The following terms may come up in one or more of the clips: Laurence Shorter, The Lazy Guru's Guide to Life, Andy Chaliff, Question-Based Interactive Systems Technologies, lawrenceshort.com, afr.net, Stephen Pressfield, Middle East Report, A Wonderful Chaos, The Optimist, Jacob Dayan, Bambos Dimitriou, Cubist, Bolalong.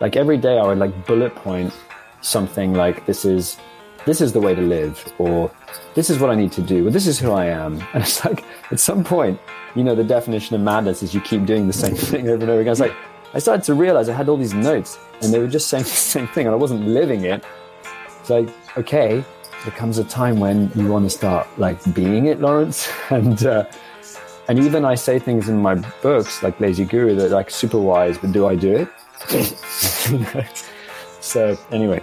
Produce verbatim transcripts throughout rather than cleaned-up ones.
Like every day I would like bullet point something like this is this is the way to live, or this is what I need to do, or this is who I am. And it's like at some point, you know, the definition of madness is you keep doing the same thing over and over again. I was like, I started to realize I had all these notes and they were just saying the same thing and I wasn't living it. It's like, okay, there comes a time when you want to start like being it, Laurence. And uh, and even I say things in my books like Lazy Guru that are like super wise, but do I do it? So anyway,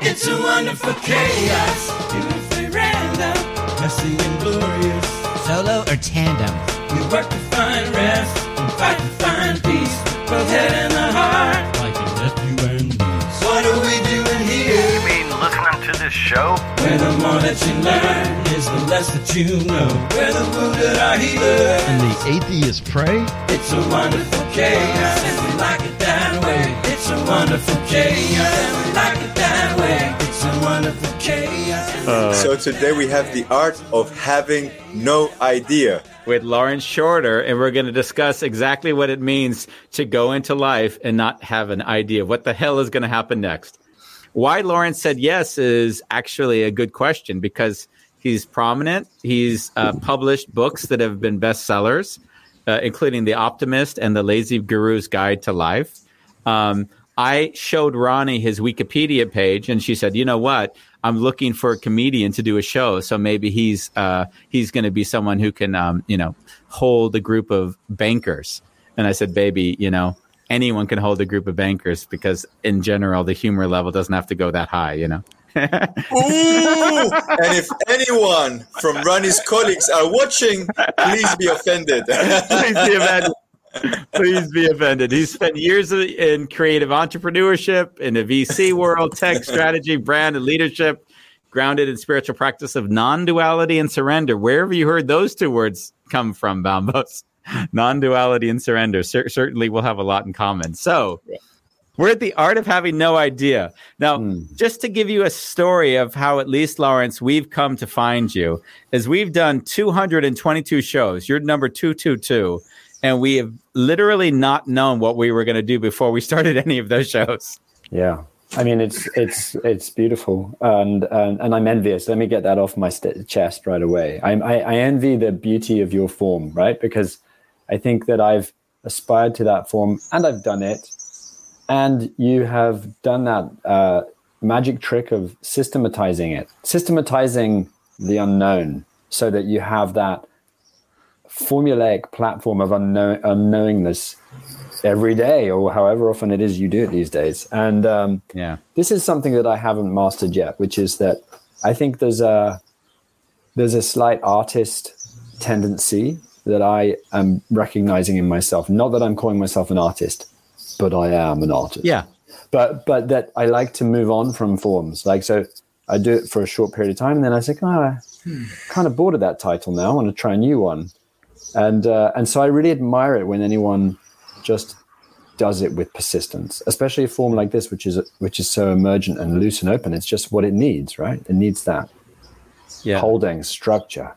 it's a wonderful chaos. Beautifully random, messy and glorious. Solo or tandem? We work to find rest and fight to find peace. Both head and the heart, like a nephew and niece. What are we doing here? You mean listening to this show? Where the more that you learn is the less that you know. Where the wounded are healed and the atheists pray. It's a wonderful chaos, and we like it. It's a wonderful chaos, we like it that way. It's a wonderful chaos. Uh, so today we have the art of having no idea with Laurence Shorter, and we're going to discuss exactly what it means to go into life and not have an idea of what the hell is going to happen next. Why Laurence said yes is actually a good question, because he's prominent. He's uh, published books that have been bestsellers, uh, including The Optimist and The Lazy Guru's Guide to Life. Um, I showed Ronnie his Wikipedia page, and she said, you know what? I'm looking for a comedian to do a show, so maybe he's uh, he's going to be someone who can, um, you know, hold a group of bankers. And I said, baby, you know, anyone can hold a group of bankers, because in general, the humor level doesn't have to go that high, you know. Ooh! And if anyone from Ronnie's colleagues are watching, please be offended. Please be offended. Please be offended. He's spent years in creative entrepreneurship, in the V C world, tech, strategy, brand, and leadership, grounded in spiritual practice of non-duality and surrender. Wherever you heard those two words come from, Bambos, non-duality and surrender, C- certainly we'll have a lot in common. So we're at the art of having no idea. Now, mm. just to give you a story of how, at least, Laurence, we've come to find you, is we've done two hundred twenty-two shows. You're number two twenty-two. And we have literally not known what we were going to do before we started any of those shows. Yeah. I mean, it's it's it's beautiful. And and, and I'm envious. Let me get that off my st- chest right away. I'm, I, I envy the beauty of your form, right? Because I think that I've aspired to that form and I've done it. And you have done that uh, magic trick of systematizing it, systematizing the unknown so that you have that formulaic platform of unknow- unknowingness every day, or however often it is you do it these days. And um, yeah, this is something that I haven't mastered yet, which is that I think there's a there's a slight artist tendency that I am recognizing in myself. Not that I'm calling myself an artist, but I am an artist. Yeah. But but that I like to move on from forms. Like, so I do it for a short period of time, and then I say, oh, I'm kind of bored of that title now. I want to try a new one. And uh, and so I really admire it when anyone just does it with persistence, especially a form like this, which is which is so emergent and loose and open. It's just what it needs, right? It needs that yeah. holding structure.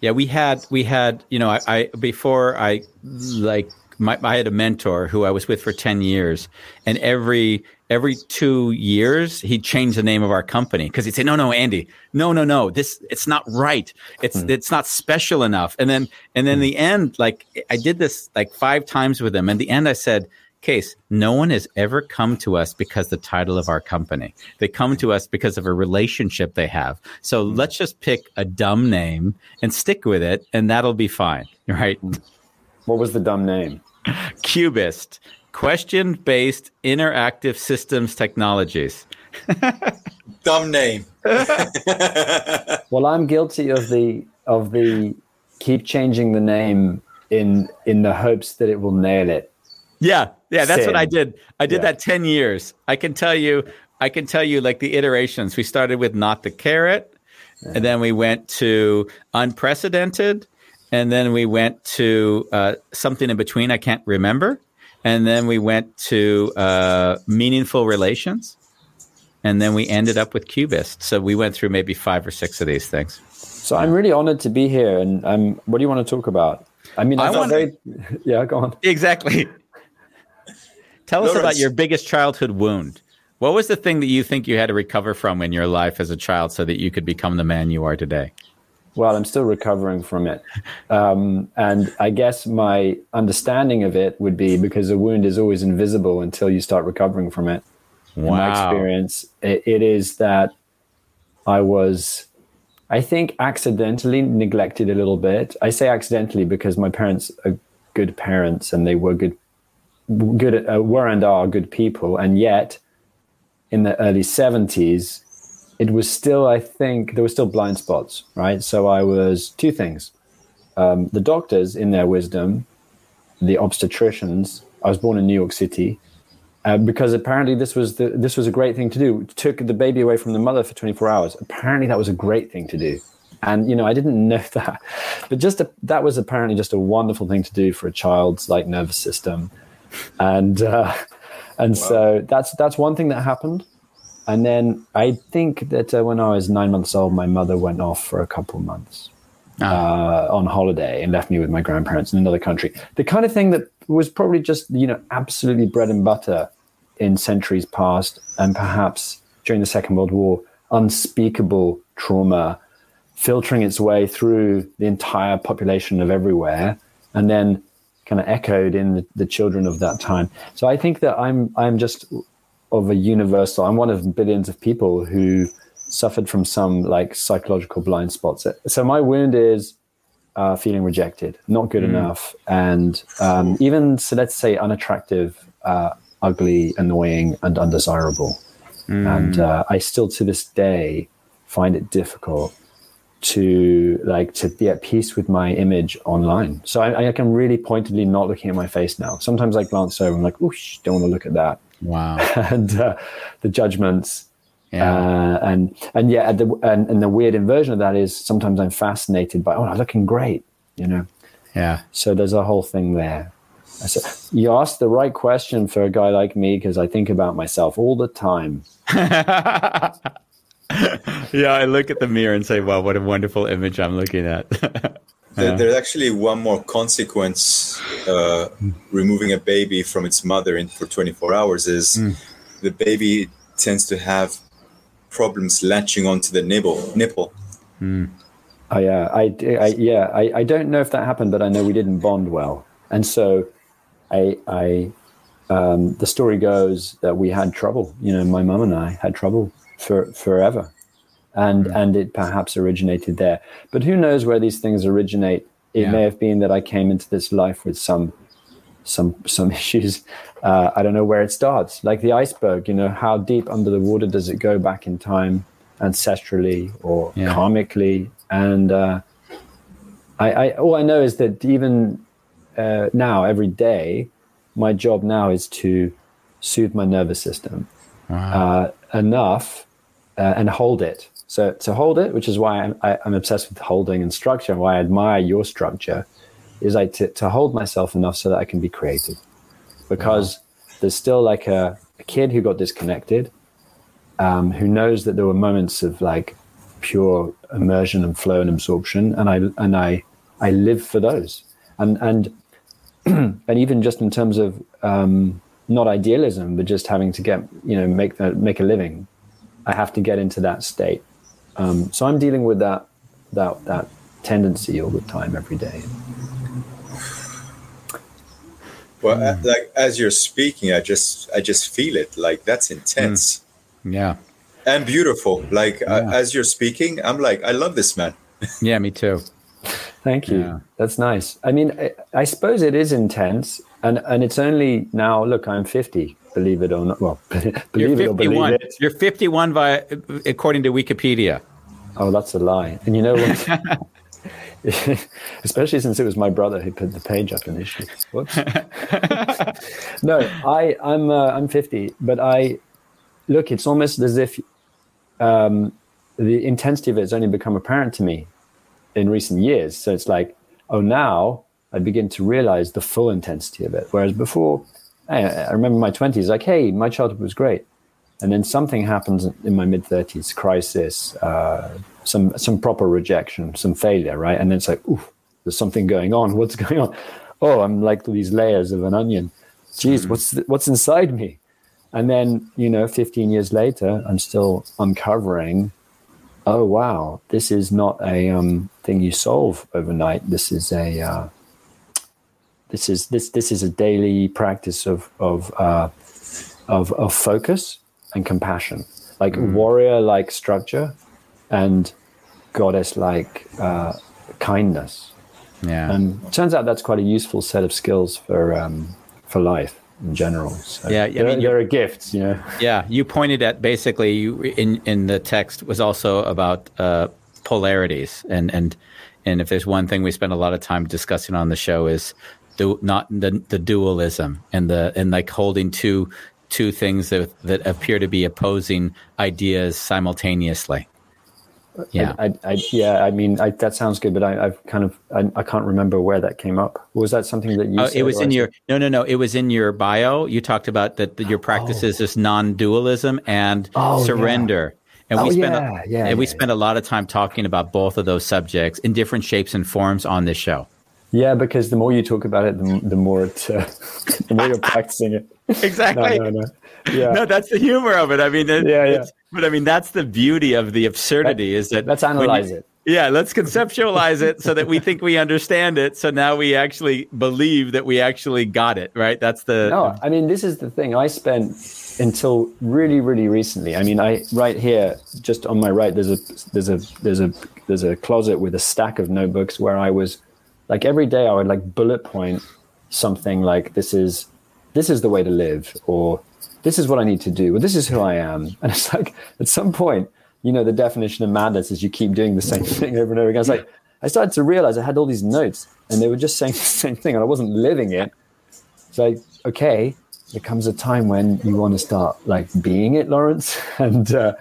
Yeah, we had we had you know I, I before I like my, I had a mentor who I was with for ten years, and every every two years he changed the name of our company because he'd say, no, no, Andy, no, no, no, this, it's not right. It's, mm. it's not special enough. And then, and then mm. the end, like I did this like five times with him. And the end I said, Case, no one has ever come to us because the title of our company. They come to us because of a relationship they have. So mm. let's just pick a dumb name and stick with it. And that'll be fine. Right. What was the dumb name? Cubist. Question-Based Interactive Systems Technologies. Dumb name. Well, I'm guilty of the of the keep changing the name in in the hopes that it will nail it. Yeah. Yeah. That's Sin. What I did. I did yeah. that ten years. I can tell you, I can tell you like the iterations. We started with not the carrot, yeah. and then we went to unprecedented, and then we went to uh, something in between I can't remember, and then we went to uh, meaningful relations, and then we ended up with Cubist. So we went through maybe five or six of these things. So I'm really honored to be here, and I'm, what do you want to talk about? I mean, I want very, yeah, go on. Exactly. Tell Lawrence. us about your biggest childhood wound. What was the thing that you think you had to recover from in your life as a child so that you could become the man you are today? Well, I'm still recovering from it. Um, and I guess my understanding of it would be because a wound is always invisible until you start recovering from it. Wow. In my experience, it, it is that I was, I think, accidentally neglected a little bit. I say accidentally because my parents are good parents and they were good, good uh, were and are good people. And yet, in the early seventies, it was still, I think, there were still blind spots, right? So I was two things. Um, the doctors, in their wisdom, the obstetricians, I was born in New York City, uh, because apparently this was the, this was a great thing to do. It took the baby away from the mother for twenty-four hours. Apparently that was a great thing to do. And, you know, I didn't know that. But just a, that was apparently just a wonderful thing to do for a child's, like, nervous system. And uh, and wow. so that's that's one thing that happened. And then I think that uh, when I was nine months old, my mother went off for a couple of months ah. uh, on holiday and left me with my grandparents in another country. The kind of thing that was probably just, you know, absolutely bread and butter in centuries past, and perhaps during the Second World War, unspeakable trauma filtering its way through the entire population of everywhere and then kind of echoed in the, the children of that time. So I think that I'm I'm just... of a universal, I'm one of billions of people who suffered from some like psychological blind spots. So my wound is uh, feeling rejected, not good mm. enough. And um, even, so let's say unattractive, uh, ugly, annoying, and undesirable. Mm. And uh, I still to this day find it difficult to like to be at peace with my image online. So I, I can really pointedly not looking at my face now. Sometimes I glance over and I'm like, oosh, don't want to look at that. Wow. And uh, the judgments yeah. uh, and and yeah the, and, and the weird inversion of that is sometimes I'm fascinated by, oh, I'm looking great, you know. Yeah. So there's a whole thing there. So you asked the right question for a guy like me, because I think about myself all the time. Yeah, I look at the mirror and say, wow, what a wonderful image I'm looking at. there, yeah. There's actually one more consequence uh, removing a baby from its mother in, for twenty-four hours is mm. the baby tends to have problems latching onto the nibble, nipple. Mm. Oh, yeah. I, I, yeah I, I don't know if that happened, but I know we didn't bond well. And so I... I um, the story goes that we had trouble. You know, my mum and I had trouble. For forever, and mm. and it perhaps originated there, but who knows where these things originate? It yeah. may have been that I came into this life with some some some issues. Uh, I don't know where it starts. Like the iceberg, you know, how deep under the water does it go back in time, ancestrally or yeah. karmically? And uh, I, I all I know is that even uh, now, every day, my job now is to soothe my nervous system wow. uh, enough. Uh, and hold it. So to hold it, which is why I'm, I, I'm obsessed with holding and structure, and why I admire your structure, is I t- to hold myself enough so that I can be creative. Because wow. there's still like a, a kid who got disconnected, um, who knows that there were moments of like pure immersion and flow and absorption, and I and I I live for those. And and and even just in terms of um, not idealism, but just having to get you know make the, make a living. I have to get into that state. Um, so I'm dealing with that that that tendency all the time, every day. Well, mm. like as you're speaking, I just I just feel it. Like that's intense. Mm. Yeah. And beautiful. Like yeah. I, as you're speaking, I'm like, I love this man. Yeah, me too. Thank you. Yeah. That's nice. I mean, I, I suppose it is intense, and and it's only now. Look, I'm fifty. Believe it or not. Well, believe You're it or believe it. You're fifty-one, by according to Wikipedia. Oh, that's a lie. And you know what? especially since it was my brother who put the page up initially. Whoops. No, I, I'm uh, I'm fifty, but I look. It's almost as if um, the intensity of it has only become apparent to me in recent years. So it's like, oh, now I begin to realize the full intensity of it. Whereas before, I, I remember my twenties, like, hey, my childhood was great. And then something happens in my mid-thirties, crisis, uh, some some proper rejection, some failure, right? And then it's like, ooh, there's something going on. What's going on? Oh, I'm like these layers of an onion. Jeez, what's th- what's inside me? And then, you know, fifteen years later, I'm still uncovering, oh, wow, this is not a um, thing you solve overnight. This is a uh, this is this this is a daily practice of of uh, of, of focus and compassion, like mm. warrior-like structure and goddess-like uh, kindness. Yeah, and it turns out that's quite a useful set of skills for um, for life in general. So yeah, I mean, there, there are gifts. You know? Yeah, you pointed at basically you, in in the text was also about uh, polarities, and and and if there's one thing we spend a lot of time discussing on the show is do not the the dualism and the and like holding two. two things that, that appear to be opposing ideas simultaneously. Yeah. I, I, I, yeah. I mean, I, that sounds good, but I, I've kind of, I, I can't remember where that came up. Was that something that you uh, said? It was in your, no, no, no. It was in your bio. You talked about that, that your practice is oh. this non-dualism and oh, surrender. Yeah. And we oh, spent, yeah, a, yeah, and yeah, we yeah. spent a lot of time talking about both of those subjects in different shapes and forms on this show. Yeah, because the more you talk about it, the, the more it, uh, the more you're practicing it. Exactly. No, no, no. Yeah. No, that's the humor of it. I mean, it, yeah, yeah. But I mean, that's the beauty of the absurdity that, is that let's analyze you, it. Yeah, let's conceptualize it so that we think we understand it. So now we actually believe that we actually got it, right? That's the. No, I mean, this is the thing. I spent until really, really recently. I mean, I right here, just on my right, there's a there's a there's a there's a closet with a stack of notebooks where I was. Like every day I would like bullet point something like this is this is the way to live, or this is what I need to do, or this is who I am. And it's like at some point, you know, the definition of madness is you keep doing the same thing over and over again. It's like I started to realize I had all these notes and they were just saying the same thing and I wasn't living it. It's like, okay, there comes a time when you want to start like being it, Laurence. And uh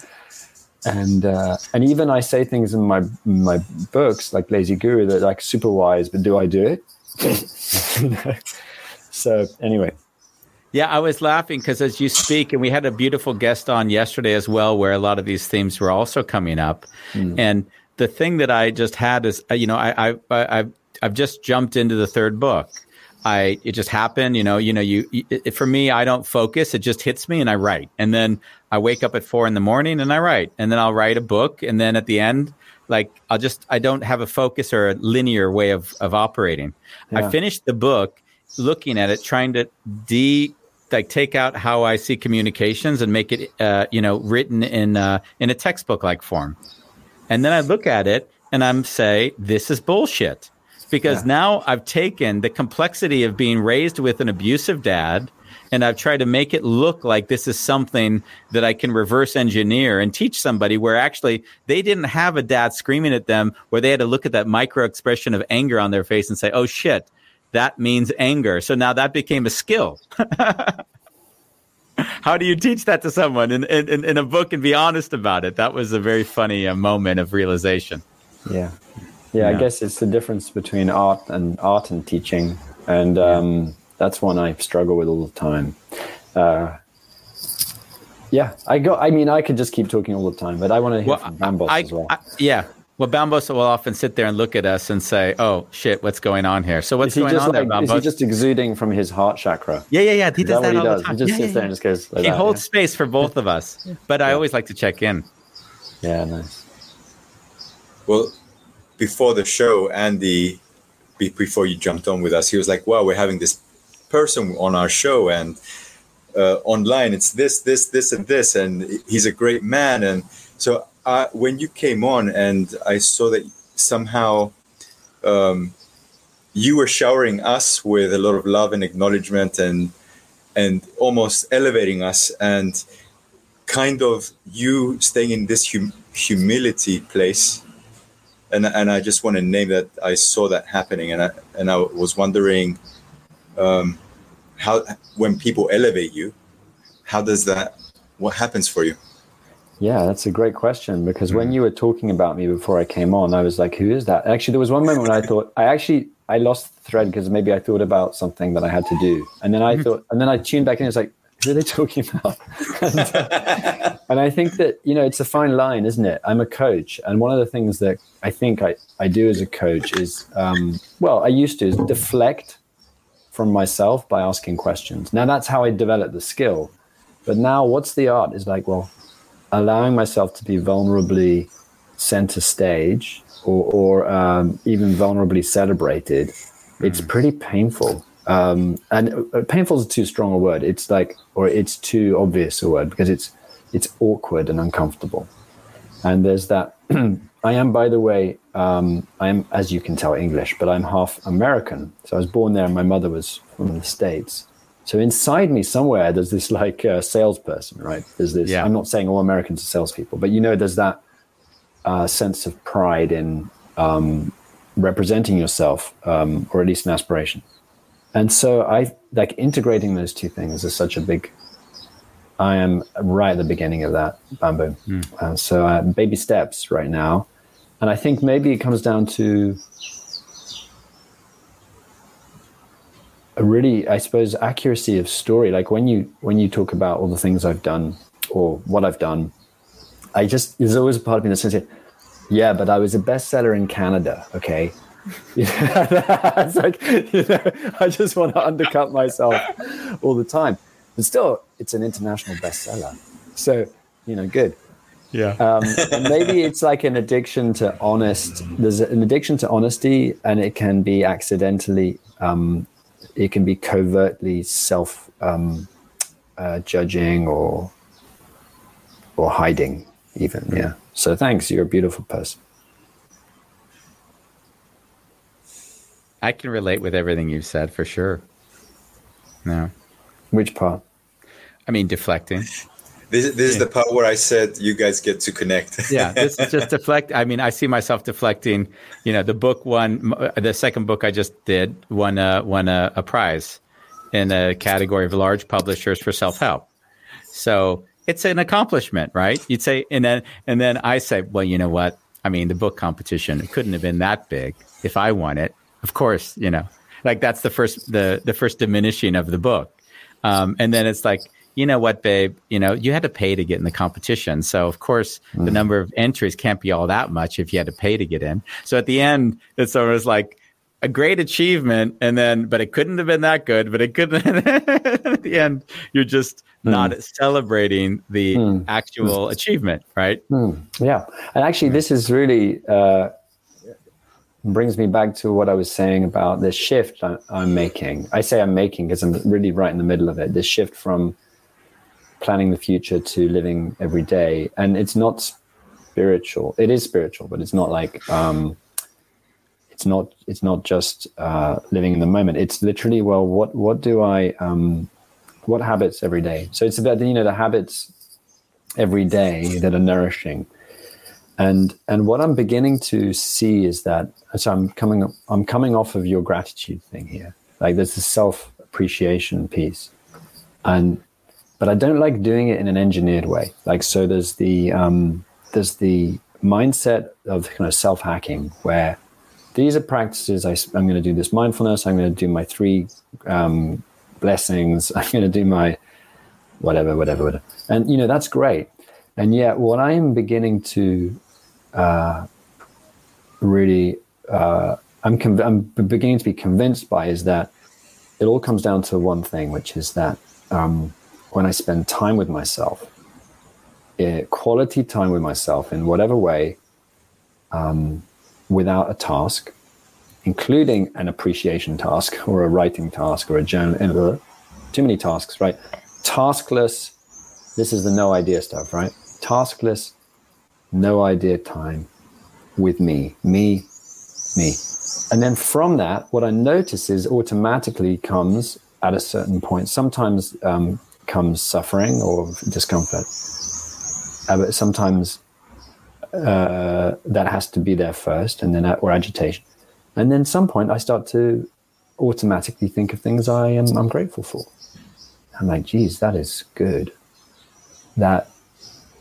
And uh, and even I say things in my my books like Lazy Guru that are like super wise, but do I do it? You know? So anyway, yeah, I was laughing because as you speak, and we had a beautiful guest on yesterday as well, where a lot of these themes were also coming up. Mm. And the thing that I just had is, you know, I I I've I've just jumped into the third book. I it just happened, you know. You know, you it, for me, I don't focus. It just hits me, and I write. And then I wake up at four in the morning, and I write. And then I'll write a book. And then at the end, like I'll just I don't have a focus or a linear way of of operating. Yeah. I finished the book, looking at it, trying to de like take out how I see communications and make it, uh, you know, written in uh, in a textbook like form. And then I look at it, and I'm say, this is bullshit. Because yeah. now I've taken the complexity of being raised with an abusive dad and I've tried to make it look like this is something that I can reverse engineer and teach somebody where actually they didn't have a dad screaming at them where they had to look at that micro expression of anger on their face and say, oh, shit, that means anger. So now that became a skill. How do you teach that to someone in, in, in a book and be honest about it? That was a very funny uh, moment of realization. Yeah. Yeah, yeah, I guess it's the difference between art and art and teaching, and um, yeah. that's one I struggle with all the time. Uh, yeah, I go. I mean, I could just keep talking all the time, but I want to hear well, from Bambos I, as well. I, yeah, well, Bambos will often sit there and look at us and say, "Oh shit, what's going on here?" So what's going on like, there, Bambos? Is he just exuding from his heart chakra? Yeah, yeah, yeah. He is does that, that all does? the time. He just yeah, sits yeah, there yeah. and just goes. Like he that, holds yeah. space for both of us, but yeah. I always like to check in. Yeah, nice. Well. Before the show, Andy, before you jumped on with us, he was like, wow, we're having this person on our show and uh, online, it's this, this, this, and this, and he's a great man. And so I, when you came on and I saw that somehow um, you were showering us with a lot of love and acknowledgement and and almost elevating us and kind of you staying in this hum- humility place and and I just want to name that I saw that happening, and I and I was wondering um, how, when people elevate you, how does that, what happens for you? Yeah, that's a great question, because when you were talking about me before I came on, I was like, who is that? Actually, there was one moment when I thought, I actually, I lost the thread because maybe I thought about something that I had to do. And then I thought, and then I tuned back in, it's like, who are they talking about? and, and I think that, you know, it's a fine line, isn't it? I'm a coach. And one of the things that I think I, I do as a coach is, um, well, I used to is deflect from myself by asking questions. Now that's how I developed the skill. But now what's the art is like, well, allowing myself to be vulnerably center stage or, or um, even vulnerably celebrated, it's pretty painful. Um, and uh, painful is too strong a word. It's like, or it's too obvious a word, because it's it's awkward and uncomfortable. And there's that, I am, by the way, um, I am, as you can tell, English, but I'm half American. So I was born there and my mother was from the States. So inside me somewhere, there's this like uh, salesperson, right? There's this, yeah. I'm not saying all Americans are salespeople, but you know, there's that uh, sense of pride in um, representing yourself, um, or at least an aspiration. And so I like integrating those two things is such a big, I am right at the beginning of that bamboo. Mm. Uh, so uh, baby steps right now. And I think maybe it comes down to, a really, I suppose, accuracy of story. Like when you when you talk about all the things I've done or what I've done, I just, there's always a part of me that says, yeah, but I was a bestseller in Canada, okay? It's like, you know, I just want to undercut myself all the time. But still, it's an international bestseller. So, you know, good. Yeah. um, and maybe it's like an addiction to honest, there's an addiction to honesty, and it can be accidentally, um, it can be covertly self um, uh, judging or or hiding even. Mm-hmm. Yeah. So thanks. You're a beautiful person. I can relate with everything you've said for sure. No. Which part? I mean, deflecting. This, this is the part where I said you guys get to connect. Yeah, this is just deflect. I mean, I see myself deflecting. You know, the book won, the second book I just did won a, won a, a prize in a category of large publishers for self-help. So it's an accomplishment, right? You'd say, and then and then I say, well, you know what? I mean, the book competition, it couldn't have been that big if I won it. Of course, you know, like that's the first the the first diminishing of the book, um, and then it's like, you know what, babe, you know, you had to pay to get in the competition. So, of course, mm. the number of entries can't be all that much if you had to pay to get in. So at the end, it's always like a great achievement. And then, but it couldn't have been that good. But it couldn't. At the end, you're just mm. not celebrating the mm. actual mm. achievement, right? Mm. Yeah. And actually, this is really uh, brings me back to what I was saying about the shift I'm, I'm making. I say I'm making because I'm really right in the middle of it. This shift from planning the future to living every day. And it's not spiritual. It is spiritual, but it's not like, um, it's not, it's not just, uh, living in the moment. It's literally, well, what, what do I, um, what habits every day? So it's about, you know, the habits every day that are nourishing. And, and what I'm beginning to see is that, so I'm coming up, I'm coming off of your gratitude thing here. Like there's this self-appreciation piece, and, but I don't like doing it in an engineered way. Like, so there's the um, there's the mindset of kind of self-hacking where these are practices. I, I'm going to do this mindfulness. I'm going to do my three um, blessings. I'm going to do my whatever, whatever, whatever. And, you know, that's great. And yet what I am beginning to uh, really, uh, I'm, conv- I'm beginning to be convinced by is that it all comes down to one thing, which is that um, when I spend time with myself, it, quality time with myself in whatever way, um, without a task, including an appreciation task or a writing task or a journal, too many tasks, right? Taskless, this is the no idea stuff, right? Taskless, no idea time with me, me, me. And then from that, what I notice is automatically comes at a certain point, sometimes, um, comes suffering or discomfort, uh, but sometimes uh, that has to be there first, and then or agitation, and then at some point I start to automatically think of things I am I'm grateful for. I'm like, geez, that is good. That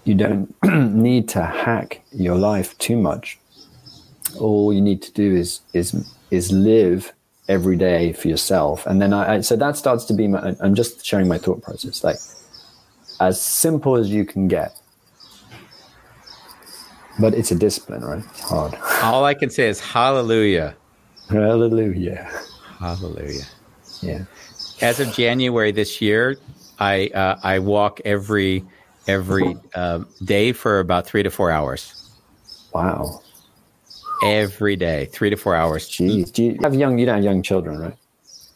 you don't need to hack your life too much. All you need to do is is is live every day for yourself. And then I, I so that starts to be my, I'm just sharing my thought process, like as simple as you can get. But it's a discipline, right? It's hard. All I can say is hallelujah. Hallelujah. Hallelujah. Yeah. As of January this year, I uh, I walk every every um, day for about three to four hours. Wow. Every day, three to four hours. Jeez, do you have young? You don't have young children, right?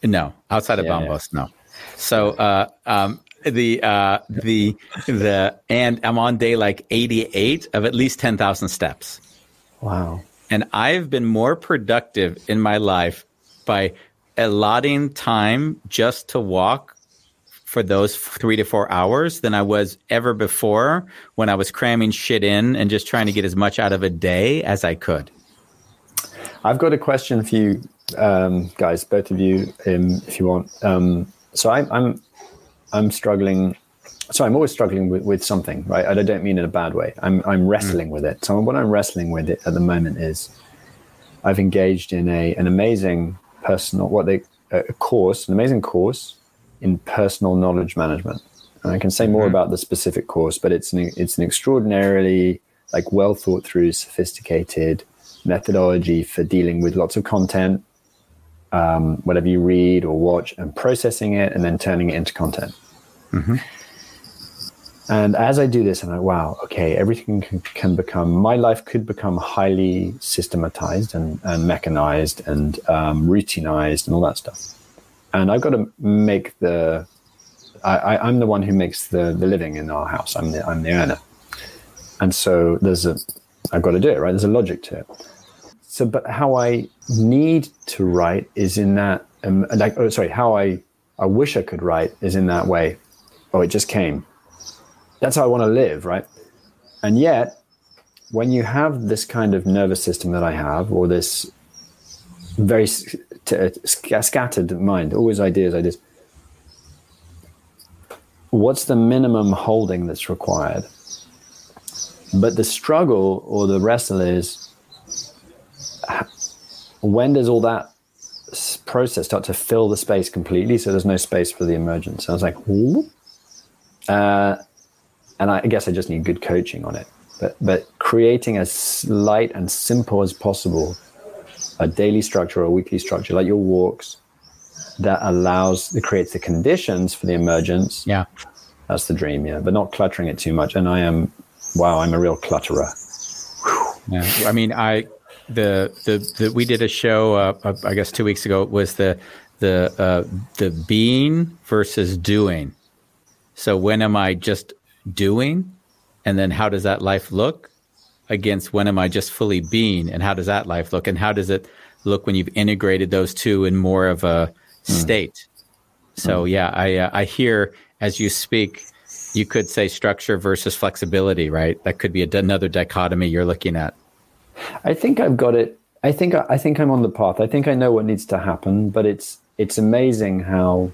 No, outside of yeah, Bambos, yeah. no. So uh, um, the uh, the the and I'm on day like eighty-eight of at least ten thousand steps. Wow! And I've been more productive in my life by allotting time just to walk for those three to four hours than I was ever before when I was cramming shit in and just trying to get as much out of a day as I could. I've got a question for you um, guys, both of you, um, if you want. Um, so I'm, I'm, I'm struggling. So I'm always struggling with, with something, right? I don't mean in a bad way. I'm, I'm wrestling mm-hmm. with it. So what I'm wrestling with it at the moment is, I've engaged in a an amazing personal, what they a course, an amazing course in personal knowledge management. And I can say more mm-hmm. about the specific course, but it's an it's an extraordinarily like well thought through, sophisticated methodology for dealing with lots of content, um, whatever you read or watch, and processing it and then turning it into content. Mm-hmm. And as I do this, I'm like, wow, okay, everything can, can become, my life could become highly systematized and, and mechanized and um, routinized and all that stuff. And I've got to make the, I, I, I'm the one who makes the, the living in our house. I'm the, I'm the owner. And so there's a, I've got to do it, right? There's a logic to it. So, but how I need to write is in that, um, like, oh, sorry, how I, I wish I could write is in that way. Oh, it just came. That's how I want to live, right? And yet, when you have this kind of nervous system that I have, or this very t- sc- scattered mind, always ideas, ideas, what's the minimum holding that's required? But the struggle or the wrestle is, when does all that process start to fill the space completely so there's no space for the emergence? So I was like, ooh. Uh, and I, I guess I just need good coaching on it. But but creating as light and simple as possible, a daily structure or a weekly structure, like your walks, that allows, that creates the conditions for the emergence. Yeah. That's the dream, yeah. But not cluttering it too much. And I am... Wow, I'm a real clutterer. Yeah. I mean, I the, the the we did a show uh, I guess two weeks ago. It was the the uh, the being versus doing. So when am I just doing, and then how does that life look? Against when am I just fully being, and how does that life look? And how does it look when you've integrated those two in more of a state? Mm. So mm. yeah, I uh, I hear as you speak. You could say structure versus flexibility, right? That could be a, another dichotomy you're looking at. I think I've got it. I think I think I'm on the path. I think I know what needs to happen, but it's it's amazing how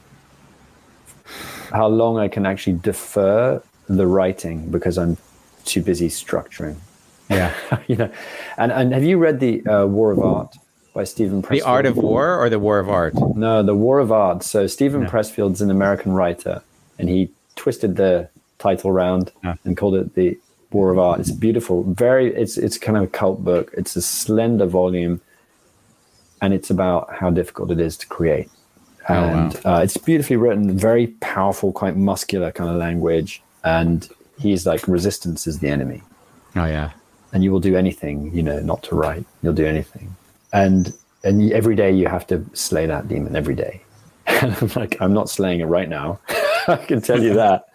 how long I can actually defer the writing because I'm too busy structuring. Yeah, you know. And and have you read the uh, War of Art by Stephen Pressfield? The Art of War or the War of Art? No, the War of Art. So Stephen no. Pressfield's an American writer, and he twisted the title round yeah. and called it The War of Art. It's beautiful. Very, it's it's kind of a cult book. It's a slender volume, and it's about how difficult it is to create. And oh, wow. uh, it's beautifully written, very powerful, quite muscular kind of language. And he's like, resistance is the enemy. Oh yeah. And you will do anything, you know, not to write. You'll do anything. And and every day you have to slay that demon every day. And I'm like, I'm not slaying it right now. I can tell you that.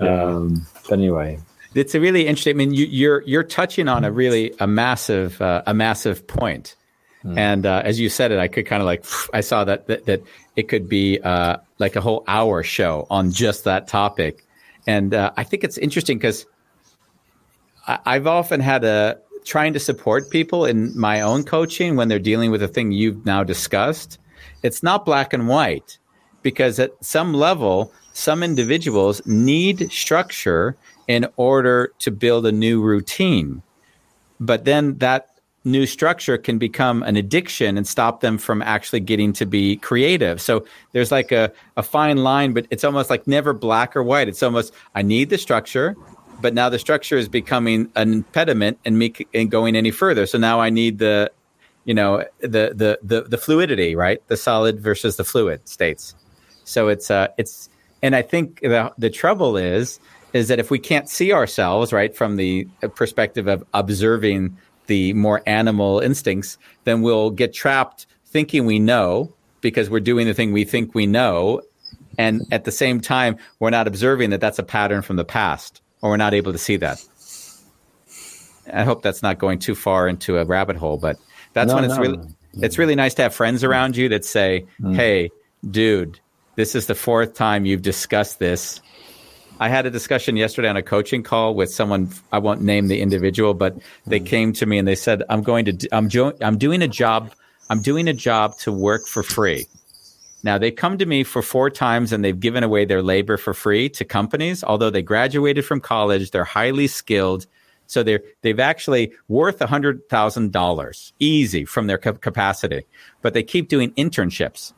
Yeah. Um, but anyway, it's a really interesting. I mean, you, you're you're touching on a really a massive uh, a massive point. Mm. And uh, as you said it, I could kind of like I saw that that, that it could be uh, like a whole hour show on just that topic. And uh, I think it's interesting because I've often had a trying to support people in my own coaching when they're dealing with a thing you've now discussed. It's not black and white, because at some level, some individuals need structure in order to build a new routine. But then that new structure can become an addiction and stop them from actually getting to be creative. So there's like a, a fine line, but it's almost like never black or white. It's almost, I need the structure, but now the structure is becoming an impediment and me and going any further. So now I need the, you know, the, the, the, the fluidity, right? The solid versus the fluid states. So it's, uh, it's, and I think the, the trouble is, is that if we can't see ourselves, right, from the perspective of observing the more animal instincts, then we'll get trapped thinking we know, because we're doing the thing we think we know. And at the same time, we're not observing that that's a pattern from the past, or we're not able to see that. I hope that's not going too far into a rabbit hole, but that's no, when it's no. really, it's really nice to have friends around you that say, mm. Hey, dude, this is the fourth time you've discussed this. I had a discussion yesterday on a coaching call with someone. I won't name the individual, but they came to me and they said, "I'm going to. I'm. Jo- I'm doing a job. I'm doing a job to work for free." Now they come to me for four times and they've given away their labor for free to companies. Although they graduated from college, they're highly skilled, so they're they've actually worth a hundred thousand dollars easy from their ca- capacity. But they keep doing internships,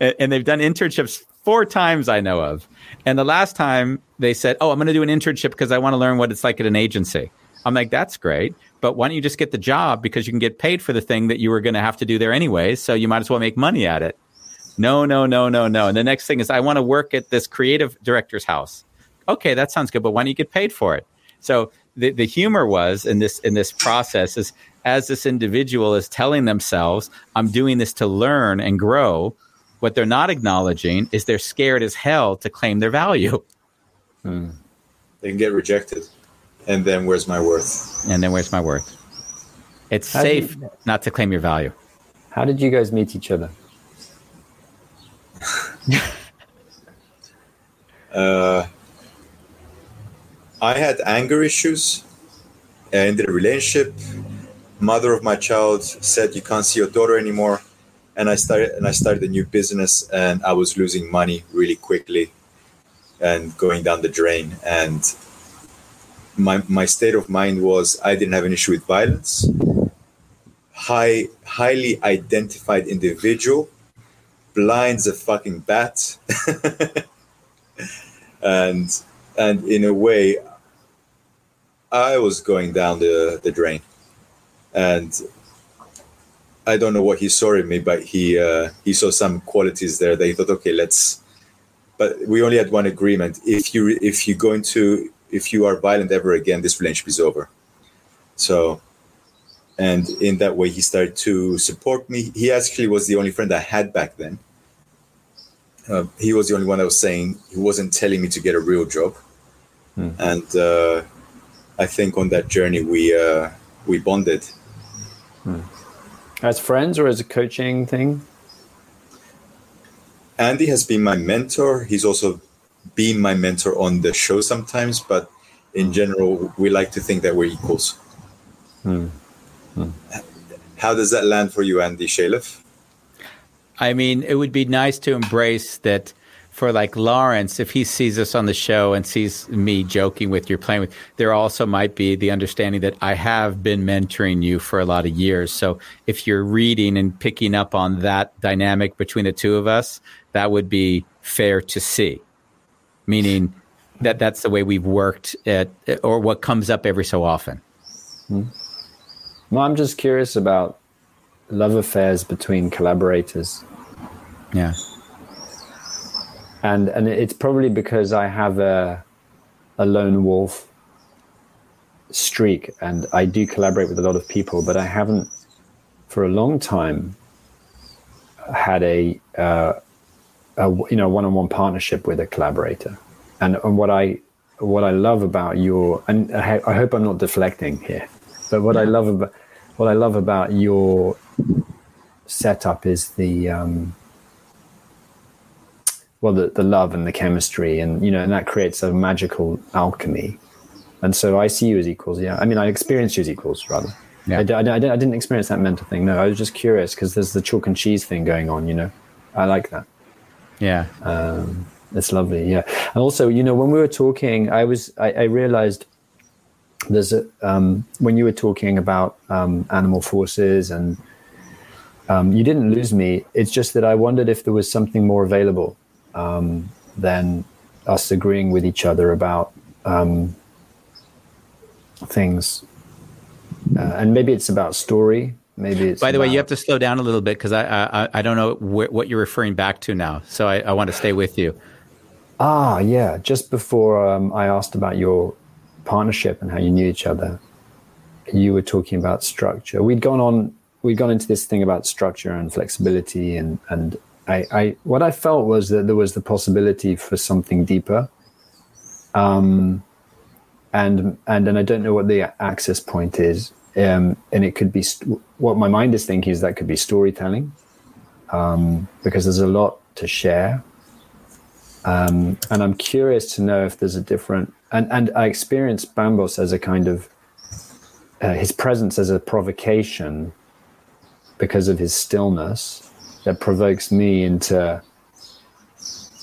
and they've done internships four times I know of. And the last time they said, oh, I'm going to do an internship because I want to learn what it's like at an agency. I'm like, that's great. But why don't you just get the job, because you can get paid for the thing that you were going to have to do there anyway. So you might as well make money at it. No, no, no, no, no. And the next thing is, I want to work at this creative director's house. Okay, that sounds good. But why don't you get paid for it? So the, the humor was in this in this process is, as this individual is telling themselves, I'm doing this to learn and grow, what they're not acknowledging is they're scared as hell to claim their value. Hmm. They can get rejected. And then where's my worth? And then where's my worth? It's How safe you, not to claim your value. How did you guys meet each other? uh, I had anger issues in the relationship. Mother of my child said, you can't see your daughter anymore. And I started and I started a new business, and I was losing money really quickly and going down the drain. And my my state of mind was, I didn't have an issue with violence. High, highly identified individual, blind's a fucking bat. and and in a way, I was going down the, the drain. And I don't know what he saw in me, but he uh, he saw some qualities there that he thought, okay, let's. But we only had one agreement: if you if you're going to if you are violent ever again, this relationship is over. So, and in that way, he started to support me. He actually was the only friend I had back then. Uh, he was the only one that was saying he wasn't telling me to get a real job, mm. and uh, I think on that journey we uh, we bonded. Mm. As friends or as a coaching thing? Andy has been my mentor. He's also been my mentor on the show sometimes, but in general, we like to think that we're equals. Hmm. Hmm. How does that land for you, Andy Chaliff? I mean, it would be nice to embrace that for like Laurence, if he sees us on the show and sees me joking with you, playing with, there also might be the understanding that I have been mentoring you for a lot of years. So if you're reading and picking up on that dynamic between the two of us, that would be fair to see. Meaning that that's the way we've worked at, or what comes up every so often. Hmm. Well, I'm just curious about love affairs between collaborators. Yeah. And and it's probably because I have a a lone wolf streak, and I do collaborate with a lot of people, but I haven't for a long time had a, uh, a you know one-on-one partnership with a collaborator. And, and what I what I love about your and I, I hope I'm not deflecting here, but what I love about what I love about your setup is the. Um, Well, the, the love and the chemistry, and you know, and that creates a magical alchemy And so I see you as equals. Yeah. I mean, I experienced you as equals, rather. Yeah. I, I, I didn't experience that mental thing. No, I was just curious because there's the chalk and cheese thing going on, you know. I like that. Yeah. Um, it's lovely. Yeah. And also, you know, when we were talking, I was, I, I realized there's a, um, when you were talking about um, animal forces and um, you didn't lose me. It's just that I wondered if there was something more available um, than us agreeing with each other about um, things. Uh, and maybe it's about story. Maybe it's By the about... way, you have to slow down a little bit because I, I I don't know wh- what you're referring back to now. So I, I want to stay with you. Ah, yeah. Just before um, I asked about your partnership and how you knew each other, you were talking about structure. We'd gone on. We'd gone into this thing about structure and flexibility, and and I, I what I felt was that there was the possibility for something deeper. Um, and and and I don't know what the access point is. Um, and it could be st- what my mind is thinking is that could be storytelling, um, because there's a lot to share. Um, and I'm curious to know if there's a different, and, and I experience Bambos as a kind of, uh, his presence as a provocation because of his stillness that provokes me into,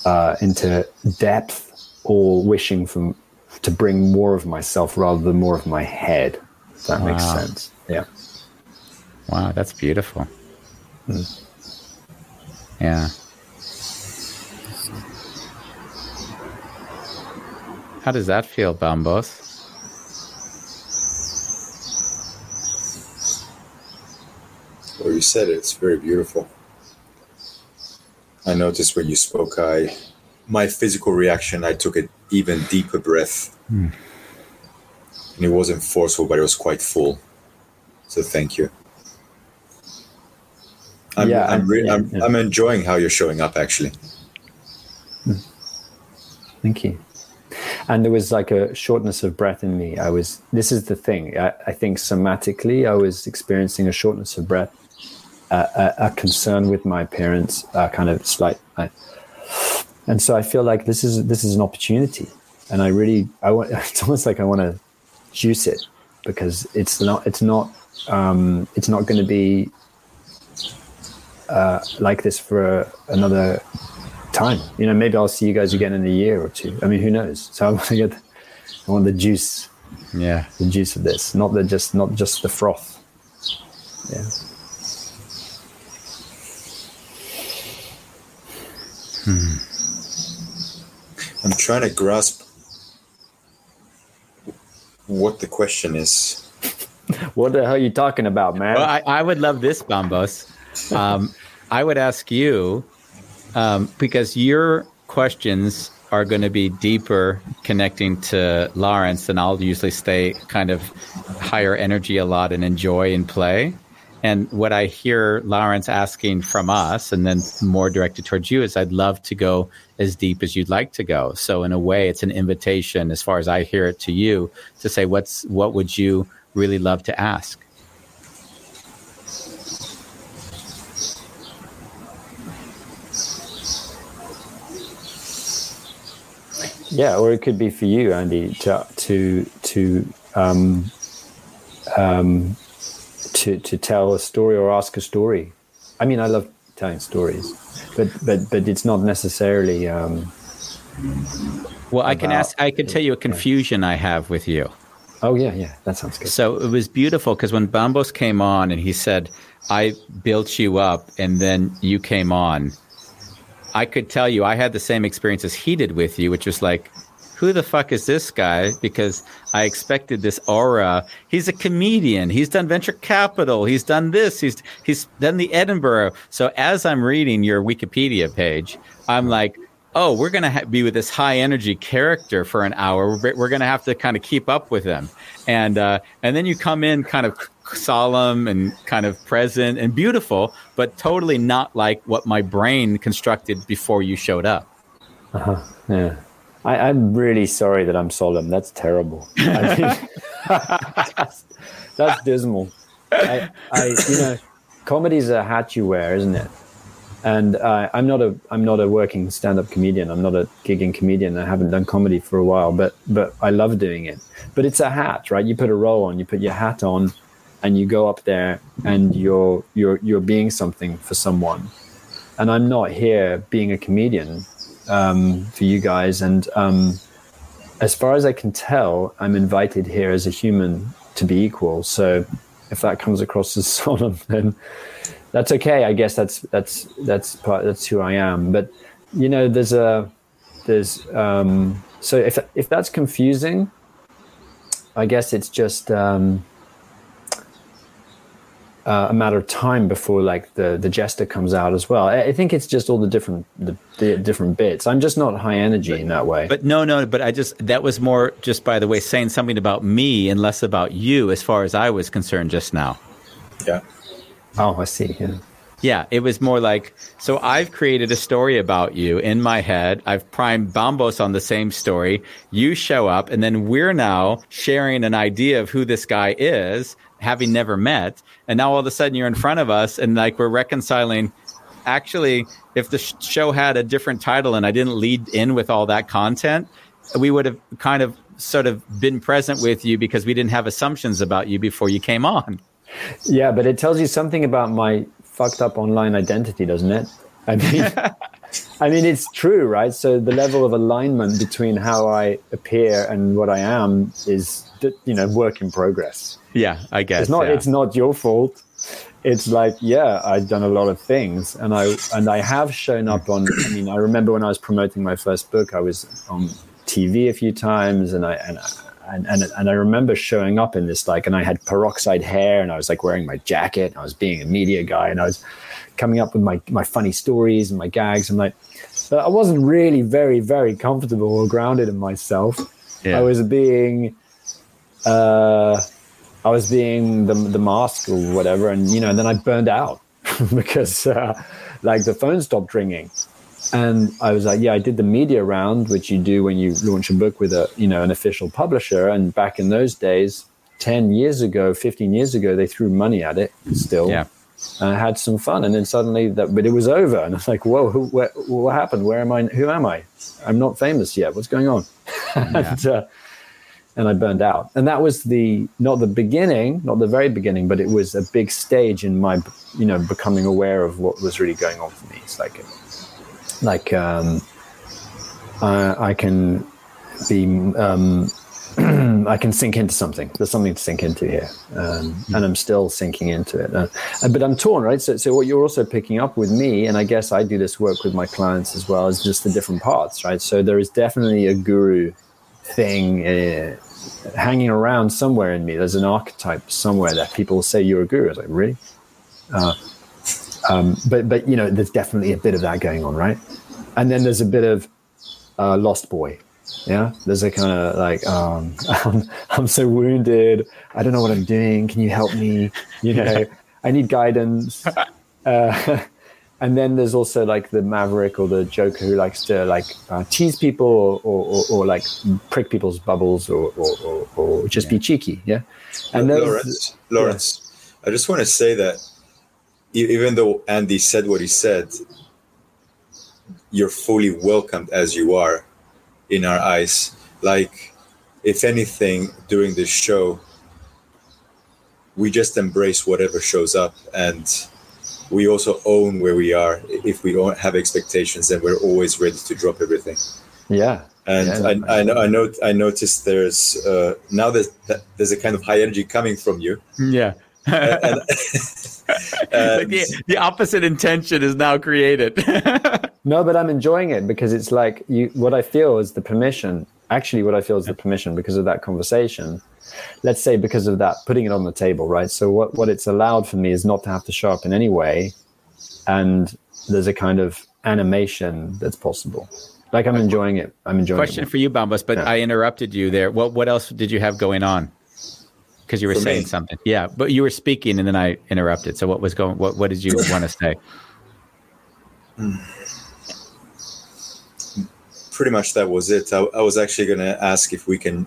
uh, into depth or wishing for, to bring more of myself rather than more of my head. If that wow. makes sense. Yeah. Wow, that's beautiful. Mm. Yeah. How does that feel, Bambos? Well, you said it. It's very beautiful. I noticed when you spoke, I, my physical reaction, I took an even deeper breath. Mm. And it wasn't forceful, but it was quite full. So thank you. I'm yeah, I'm, re- yeah, I'm, yeah. I'm enjoying how you're showing up, actually. Thank you. And there was like a shortness of breath in me. I was, this is the thing. I, I think somatically, I was experiencing a shortness of breath, uh, a, a concern with my appearance, uh, kind of slight. I, and so I feel like this is this is an opportunity, and I really, I want. It's almost like I want to juice it because it's not it's not um it's not going to be uh like this for another time, you know. Maybe I'll see you guys again in a year or two. I mean, who knows? So I want to get the, I want the juice yeah the juice of this, not the just not just the froth. Yeah. hmm. I'm trying to grasp what the question is. What the hell are you talking about, man? Well, I, I would love this, Bambos. Um, I would ask you, um, because your questions are going to be deeper connecting to Laurence, and I'll usually stay kind of higher energy a lot and enjoy and play. And what I hear Laurence asking from us, and then more directed towards you, is I'd love to go as deep as you'd like to go. So in a way, it's an invitation, as far as I hear it, to you to say, what's what would you really love to ask? Yeah, or it could be for you, Andy, to to to. Um, um, To, to tell a story or ask a story. I mean, I love telling stories, but but but it's not necessarily. Um, well, about, I can ask. I can tell you a confusion I have with you. Oh yeah, yeah, that sounds good. So it was beautiful because when Bambos came on and he said, "I built you up, and then you came on," I could tell you I had the same experience as he did with you, which was like, who the fuck is this guy? Because I expected this aura. He's a comedian. He's done venture capital. He's done this. He's he's done the Edinburgh. So as I'm reading your Wikipedia page, I'm like, oh, we're going to ha- be with this high energy character for an hour. We're, we're going to have to kind of keep up with him. And, uh, and then you come in kind of solemn and kind of present and beautiful, but totally not like what my brain constructed before you showed up. Uh-huh. Yeah. I, I'm really sorry that I'm solemn. That's terrible. I mean, that's, that's dismal. I, I, you know, comedy's a hat you wear, isn't it? And uh, I'm not a I'm not a working stand-up comedian. I'm not a gigging comedian. I haven't done comedy for a while, but but I love doing it. But it's a hat, right? You put a roll on, you put your hat on, and you go up there, and you're you're you're being something for someone. And I'm not here being a comedian um, for you guys. And um, as far as I can tell, I'm invited here as a human to be equal. So if that comes across as solemn, then that's okay. I guess that's that's that's part, that's who I am. But you know, there's a there's um, so if if that's confusing, I guess it's just um, uh, a matter of time before like the the jester comes out as well. I, I think it's just all the different the, the different bits. I'm just not high energy but, in that way. But no, no. But I just that was more just by the way saying something about me and less about you, as far as I was concerned just now. Yeah. Oh, I see. Yeah. Yeah, it was more like, so I've created a story about you in my head. I've primed Bambos on the same story. You show up, and then we're now sharing an idea of who this guy is, having never met. And now all of a sudden you're in front of us, and like we're reconciling. Actually, if the show had a different title and I didn't lead in with all that content, we would have kind of sort of been present with you because we didn't have assumptions about you before you came on. Yeah, but it tells you something about my fucked up online identity, doesn't it? I mean, I mean, it's true, right? So the level of alignment between how I appear and what I am is, you know, work in progress. Yeah, I guess it's not. Yeah. It's not your fault. It's like, yeah, I've done a lot of things, and I and I have shown up on. I mean, I remember when I was promoting my first book, I was on T V a few times, and I and. I, And, and and I remember showing up in this, like, and I had peroxide hair, and I was like wearing my jacket, and I was being a media guy, and I was coming up with my, my funny stories and my gags. And like, but I wasn't really very, very comfortable or grounded in myself. Yeah. I was being, uh, I was being the the mask or whatever, and you know, and then I burned out because uh, like the phone stopped ringing. And I was like, yeah, I did the media round, which you do when you launch a book with a, you know, an official publisher. And back in those days, ten years ago, fifteen years ago, they threw money at it still. Yeah. And I had some fun. And then suddenly that, but it was over. And I was like, whoa, who, where, what happened? Where am I? Who am I? I'm not famous yet. What's going on? Yeah. and, uh, and I burned out. And that was the, not the beginning, not the very beginning, but it was a big stage in my, you know, becoming aware of what was really going on for me. It's like, a, Like um, uh, I can be, um, I can sink into something. There's something to sink into here, um, mm-hmm. and I'm still sinking into it. Uh, but I'm torn, right? So, so what you're also picking up with me, and I guess I do this work with my clients as well, is just the different parts, right? So there is definitely a guru thing uh, hanging around somewhere in me. There's an archetype somewhere that people say you're a guru. I was like, really? Uh, Um, but, but you know, there's definitely a bit of that going on, right? And then there's a bit of uh, lost boy, yeah? There's a kind of like, um, I'm, I'm so wounded. I don't know what I'm doing. Can you help me? You know, I need guidance. Uh, and then there's also like the maverick or the joker who likes to like uh, tease people or, or, or, or like prick people's bubbles or, or, or, or just yeah. be cheeky, yeah? And those, Laurence, Laurence yeah. I just want to say that even though Andy said what he said, you're fully welcomed as you are in our eyes. Like, if anything, during this show, we just embrace whatever shows up, and we also own where we are. If we don't have expectations, then we're always ready to drop everything. Yeah. And yeah, I, I, I, I, know, I noticed there's, uh, now there's, there's a kind of high energy coming from you. Yeah. and, and, and the, the opposite intention is now created. No, but I'm enjoying it because it's like you. What I feel is the permission. Actually, what I feel is the permission because of that conversation. Let's say because of that, putting it on the table, right? So what, what it's allowed for me is not to have to show up in any way. And there's a kind of animation that's possible. Like I'm enjoying it. I'm enjoying Question it. Question for you, Bambos, but yeah. I interrupted you there. What, what else did you have going on? Because you were For saying me. something, yeah. But you were speaking, and then I interrupted. So what was going? What What did you want to say? Pretty much that was it. I, I was actually going to ask if we can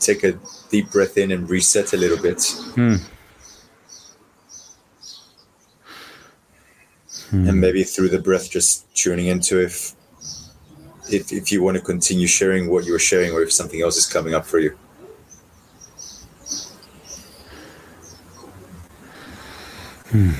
take a deep breath in and reset a little bit. Hmm. hmm. and maybe through the breath, just tuning into if, if if you want to continue sharing what you were sharing, or if something else is coming up for you. Hmm.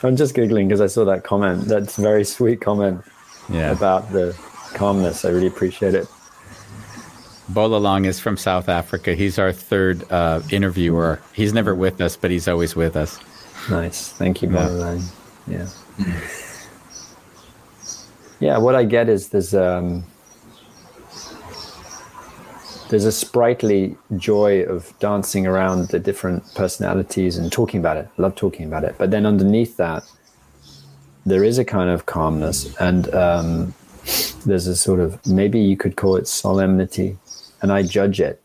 I'm just giggling because I saw that comment. That's a very sweet comment yeah. about the calmness. I really appreciate it. Bolalong is from South Africa. He's our third uh, interviewer. He's never with us, but he's always with us. Nice. Thank you, Bolalong. Yeah. Yeah. yeah, what I get is there's, um, there's a sprightly joy of dancing around the different personalities and talking about it. I love talking about it. But then underneath that, there is a kind of calmness. And um, there's a sort of, maybe you could call it solemnity. And I judge it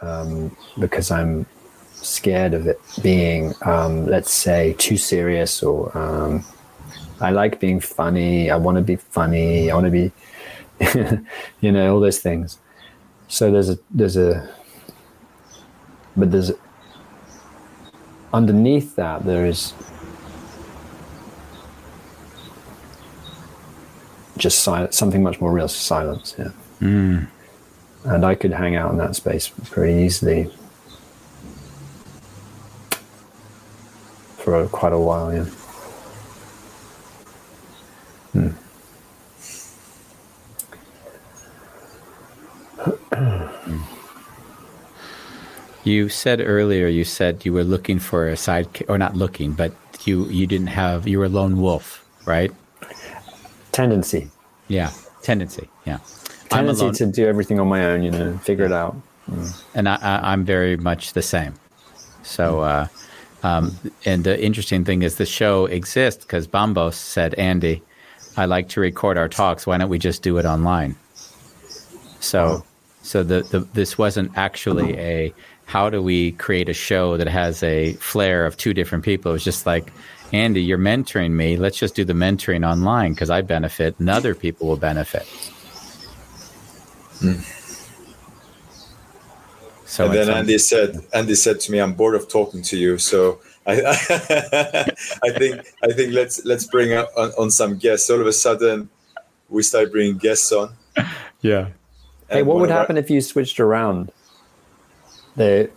um, because I'm scared of it being, um, let's say, too serious, or um, I like being funny. I want to be funny. I want to be, you know, all those things. So there's a, there's a, but there's, a, underneath that, there is just silence, something much more real, silence, yeah. Mm. And I could hang out in that space pretty easily for a, quite a while, yeah. Hmm. You said earlier, you said you were looking for a sidekick, or not looking, but you, you didn't have, you were a lone wolf, right? Tendency. Yeah, tendency, yeah. Tendency I'm to do everything on my own, you know, figure it out. Mm. And I, I, I'm very much the same. So, uh, um, and the interesting thing is the show exists because Bambos said, Andy, I like to record our talks. Why don't we just do it online? So, so the, the this wasn't actually a how do we create a show that has a flair of two different people. It was just like, Andy, you're mentoring me. Let's just do the mentoring online because I benefit and other people will benefit. Mm. So and then some- Andy said, Andy said to me, I'm bored of talking to you. So I, I, I think I think let's let's bring on, on some guests. All of a sudden, we started bringing guests on. Yeah. Hey, what would happen our- if you switched around? The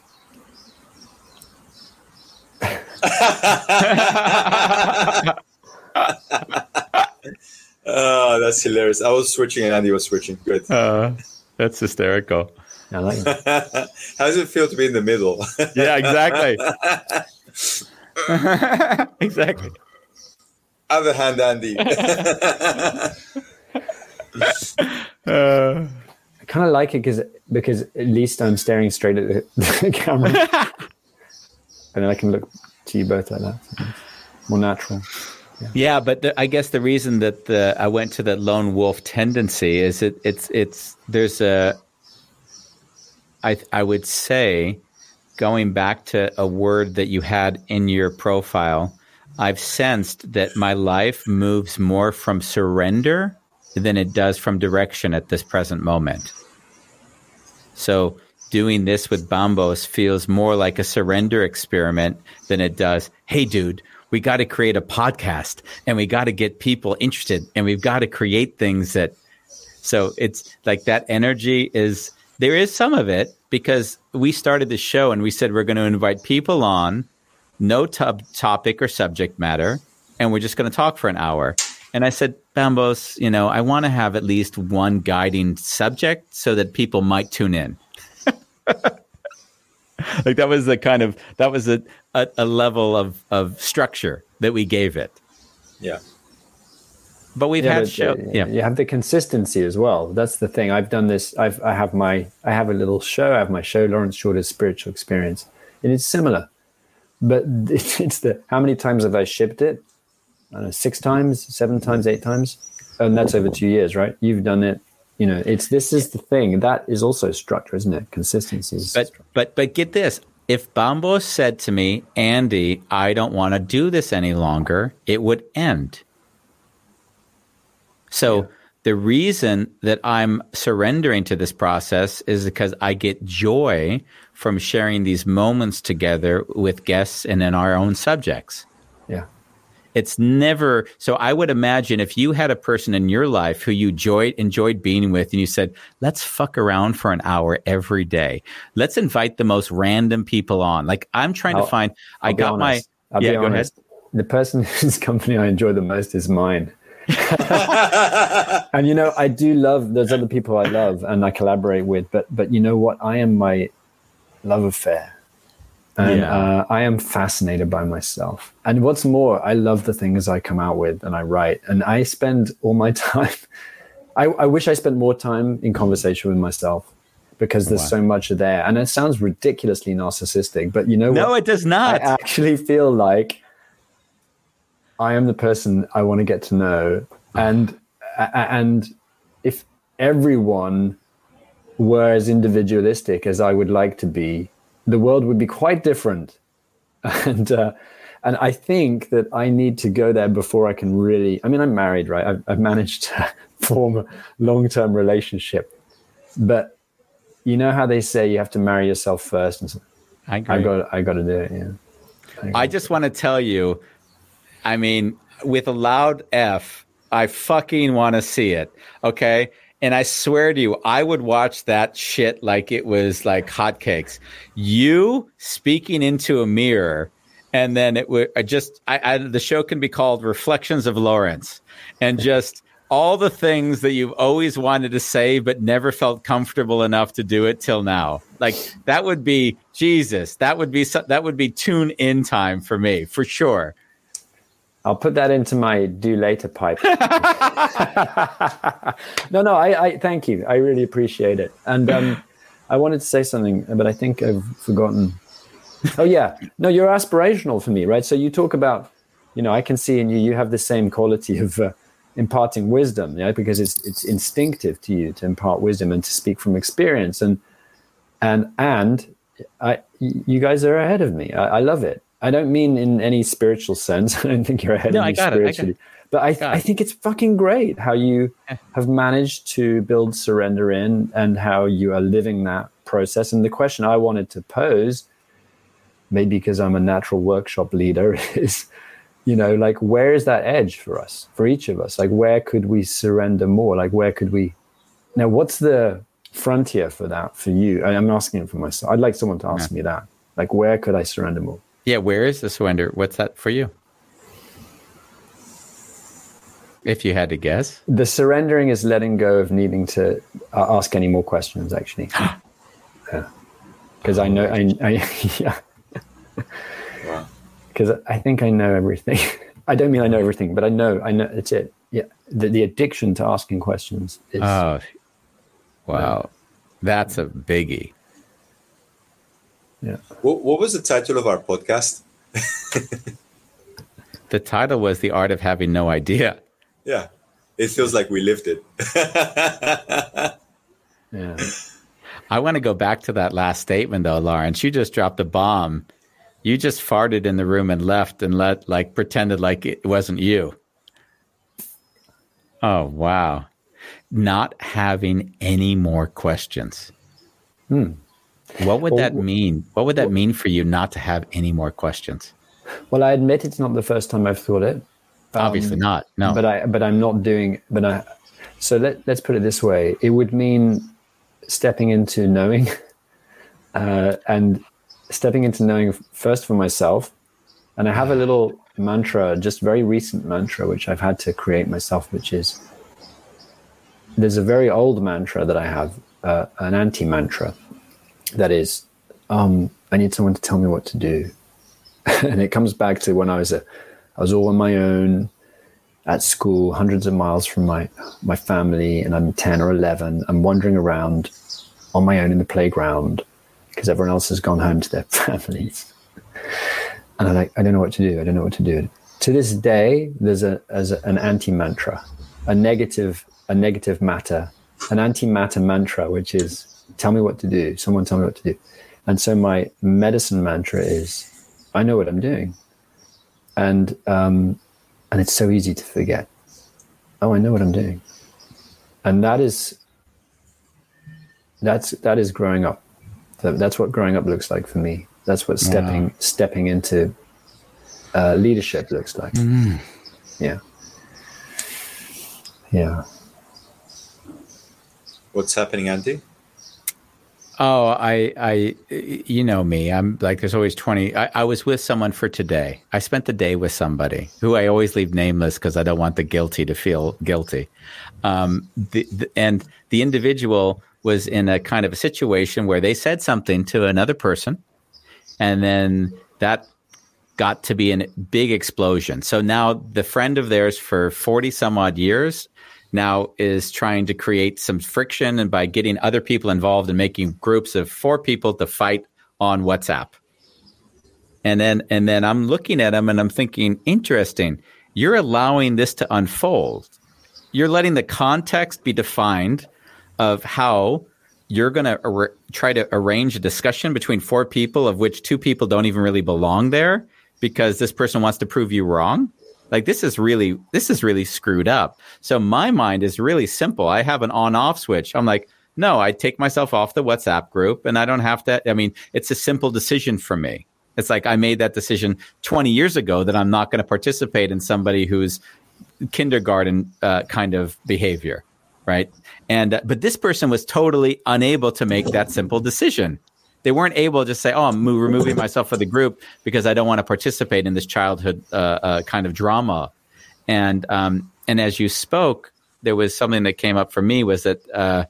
oh, that's hilarious. I was switching and Andy was switching. Good. Uh, that's hysterical. I like it. How does it feel to be in the middle? Yeah, exactly. Exactly. Other hand, Andy. uh Kind of like it because because at least I'm staring straight at the, the camera, and then I can look to you both like that. So it's more natural. Yeah, yeah but the, I guess the reason that the I went to the lone wolf tendency is it it's it's there's a I I would say going back to a word that you had in your profile, I've sensed that my life moves more from surrender than it does from direction at this present moment. So doing this with Bambos feels more like a surrender experiment than it does, hey, dude, we got to create a podcast and we got to get people interested and we've got to create things that... So it's like that energy is... There is some of it because we started the show and we said we're going to invite people on, no t- topic or subject matter, and we're just going to talk for an hour. And I said, Bambos, you know, I want to have at least one guiding subject so that people might tune in. Like that was the kind of, that was a, a, a level of, of structure that we gave it. Yeah. But we've yeah, had but show. You, yeah. You have the consistency as well. That's the thing. I've done this. I've, I have my, I have a little show. I have my show, Laurence Shorter's Spiritual Experience. And it's similar, but it's, it's the, how many times have I shipped it? I don't know, six times, seven times, eight times. And that's over two years, right? You've done it. You know, it's, this is the thing. That is also structure, isn't it? Consistency. Is but, but, but get this. If Bambos said to me, Andy, I don't want to do this any longer, it would end. So yeah. The reason that I'm surrendering to this process is because I get joy from sharing these moments together with guests and in our own subjects. Yeah. It's never, so I would imagine if you had a person in your life who you enjoyed, enjoyed being with and you said, let's fuck around for an hour every day. Let's invite the most random people on. Like I'm trying I'll, to find, I'll I got honest. my, I'll yeah, go ahead. The person whose company I enjoy the most is mine. And you know, I do love, there's other people I love and I collaborate with, but, but you know what? I am my love affair. And yeah. uh, I am fascinated by myself. And what's more, I love the things I come out with and I write. And I spend all my time. I, I wish I spent more time in conversation with myself because there's wow. so much there. And it sounds ridiculously narcissistic, but you know no, what? No, it does not. I actually feel like I am the person I want to get to know. And and if everyone were as individualistic as I would like to be, the world would be quite different. And uh, and I think that I need to go there before I can really, I mean, I'm married, right? I've, I've managed to form a long-term relationship. But you know how they say you have to marry yourself first? And so I agree. I got, I got to do it, yeah. I, I just want to tell you, I mean, with a loud F, I fucking want to see it, okay? And I swear to you, I would watch that shit like it was like hotcakes. You speaking into a mirror, and then it would I just, I, I, the show can be called Reflections of Laurence. And just all the things that you've always wanted to say, but never felt comfortable enough to do it till now. Like that would be, Jesus, that would be, that would be tune in time for me, for sure. I'll put that into my do later pipe. no, no, I, I thank you. I really appreciate it. And um, I wanted to say something, but I think I've forgotten. Oh, yeah. No, you're aspirational for me, right? So you talk about, you know, I can see in you, you have the same quality of uh, imparting wisdom, you know, because it's it's instinctive to you to impart wisdom and to speak from experience. And and and I, you guys are ahead of me. I, I love it. I don't mean in any spiritual sense. I don't think you're ahead no, of me spiritually. It. I but I, th- I think it's fucking great how you have managed to build surrender in and how you are living that process. And the question I wanted to pose, maybe because I'm a natural workshop leader, is, you know, like, where is that edge for us, for each of us? Like, where could we surrender more? Like, where could we? Now, what's the frontier for that for you? I, I'm asking it for myself. I'd like someone to ask yeah. me that. Like, where could I surrender more? Yeah, where is the surrender? What's that for you? If you had to guess. The surrendering is letting go of needing to uh, ask any more questions, actually. yeah. Because I know, I, I yeah. Wow. Because I think I know everything. I don't mean I know everything, but I know, I know, it's it. Yeah. The, the addiction to asking questions is. Oh, wow. Yeah. That's a biggie. Yeah. What, what was the title of our podcast? The title was The Art of Having No Idea. Yeah. It feels like we lived it. yeah. I want to go back to that last statement, though, Laurence. You just dropped a bomb. You just farted in the room and left and let like pretended like it wasn't you. Oh, wow. Not having any more questions. Hmm. What would that mean? What would that mean for you not to have any more questions? Well, I admit it's not the first time I've thought it. Um, Obviously not. No. But I but I'm not doing but I so let let's put it this way. It would mean stepping into knowing uh, and stepping into knowing first for myself. And I have a little mantra, just very recent mantra which I've had to create myself, which is there's a very old mantra that I have, uh, an anti-mantra. That is, um, I need someone to tell me what to do. And it comes back to when I was a, I was all on my own at school, hundreds of miles from my, my family, and I'm ten or eleven. I'm wandering around on my own in the playground because everyone else has gone home to their families. And I'm like, I don't know what to do. I don't know what to do. To this day, there's a, as a, an anti-mantra, a negative, a negative matter, an anti-matter mantra, which is, tell me what to do. Someone tell me what to do. And so my medicine mantra is, I know what I'm doing. And um, and it's so easy to forget. Oh, I know what I'm doing. And that is, that's, that is growing up. That's what growing up looks like for me. That's what stepping, wow. stepping into uh, leadership looks like. Mm. Yeah. Yeah. What's happening, Andy? Oh, I, I, you know me, I'm like, there's always twenty, I, I was with someone for today. I spent the day with somebody who I always leave nameless because I don't want the guilty to feel guilty. Um, the, the, and the individual was in a kind of a situation where they said something to another person, and then that got to be a big explosion. So now the friend of theirs for forty some odd years now is trying to create some friction, and by getting other people involved and making groups of four people to fight on WhatsApp. And then and then I'm looking at him and I'm thinking, interesting, you're allowing this to unfold. You're letting the context be defined of how you're going to ar- try to arrange a discussion between four people, of which two people don't even really belong there because this person wants to prove you wrong. Like, this is really, this is really screwed up. So my mind is really simple. I have an on-off switch. I'm like, no, I take myself off the WhatsApp group and I don't have to, I mean, it's a simple decision for me. It's like, I made that decision twenty years ago that I'm not going to participate in somebody who's kindergarten uh, kind of behavior, right? And, uh, but this person was totally unable to make that simple decision. They weren't able to just say, oh, I'm removing myself from the group because I don't want to participate in this childhood uh, uh, kind of drama. And um, and as you spoke, there was something that came up for me, was that uh,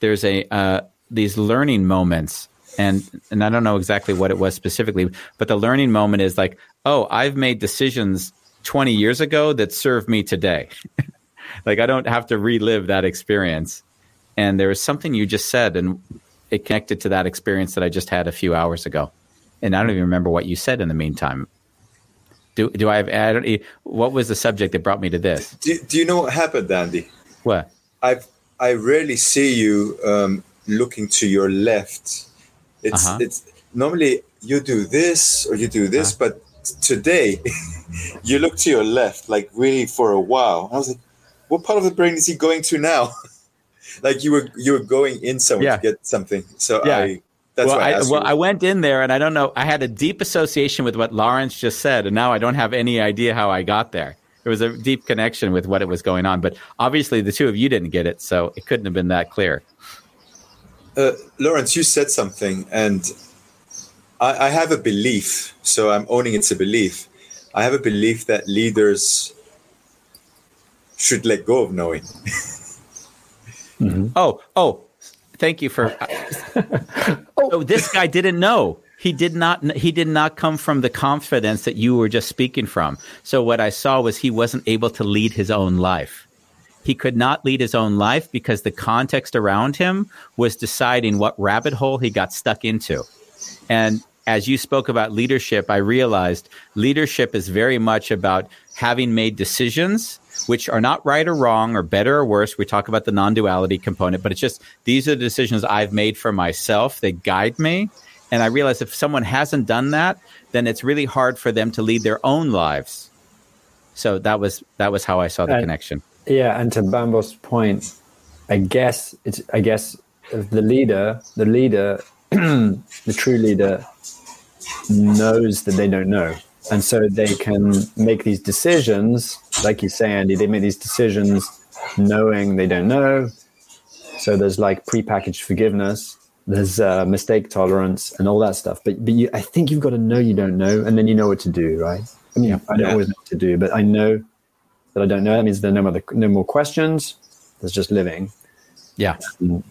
there's a uh, these learning moments. And, and I don't know exactly what it was specifically, but the learning moment is like, oh, I've made decisions twenty years ago that serve me today. Like, I don't have to relive that experience. And there was something you just said, and it connected to that experience that I just had a few hours ago. And I don't even remember what you said in the meantime. Do do I have, I don't, what was the subject that brought me to this? Do, do you know what happened, Andy? What? I've, I rarely see you um, looking to your left. It's uh-huh. it's normally you do this or you do this, uh-huh. but today you look to your left, like really for a while. I was like, what part of the brain is he going to now? Like, you were you were going in somewhere yeah. to get something. So yeah. I that's well, why I asked I, Well, you. I went in there, and I don't know. I had a deep association with what Laurence just said, and now I don't have any idea how I got there. There was a deep connection with what it was going on. But obviously, the two of you didn't get it, so it couldn't have been that clear. Uh, Laurence, you said something, and I, I have a belief, so I'm owning it's a belief. I have a belief that leaders should let go of knowing. Mm-hmm. Oh, oh, thank you for, oh. So this guy didn't know. He did not, he did not come from the confidence that you were just speaking from. So what I saw was he wasn't able to lead his own life. He could not lead his own life because the context around him was deciding what rabbit hole he got stuck into. And as you spoke about leadership, I realized leadership is very much about having made decisions which are not right or wrong or better or worse. We talk about the non-duality component, but it's just, these are the decisions I've made for myself. They guide me. And I realize if someone hasn't done that, then it's really hard for them to lead their own lives. So that was that was how I saw the and, connection. Yeah, and to Bambos' point, I guess it's I guess the leader, the leader, the true leader knows that they don't know. And so they can make these decisions, like you say, Andy, they make these decisions knowing they don't know. So there's like prepackaged forgiveness, there's uh, mistake tolerance and all that stuff. But but you, I think you've got to know you don't know, and then you know what to do, right? I mean, yeah. I don't yeah. always know what to do, but I know that I don't know. That means there are no other, no more questions. There's just living. Yeah. And,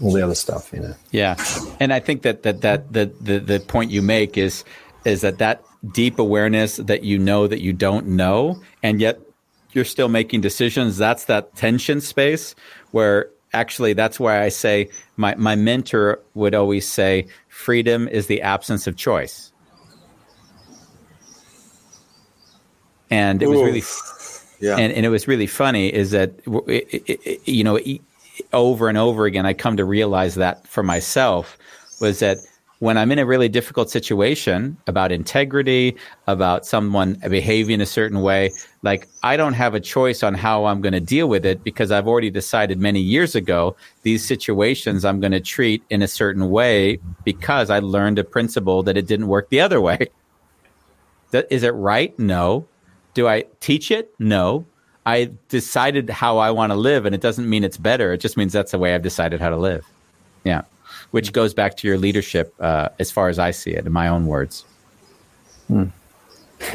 all the other stuff, you know. Yeah. And I think that that, that the, the, the point you make is is that that deep awareness that you know that you don't know, and yet you're still making decisions, that's that tension space where actually that's why I say my, my mentor would always say freedom is the absence of choice. And it was Ooh. really yeah. and, and it was really funny is that, it, it, it, you know, it, over and over again, I come to realize that for myself was that when I'm in a really difficult situation about integrity, about someone behaving a certain way, like I don't have a choice on how I'm going to deal with it because I've already decided many years ago, these situations I'm going to treat in a certain way because I learned a principle that it didn't work the other way. Is it right? No. Do I teach it? No. I decided how I want to live, and it doesn't mean it's better. It just means that's the way I've decided how to live. Yeah. Which goes back to your leadership, uh, as far as I see it, in my own words. Hmm.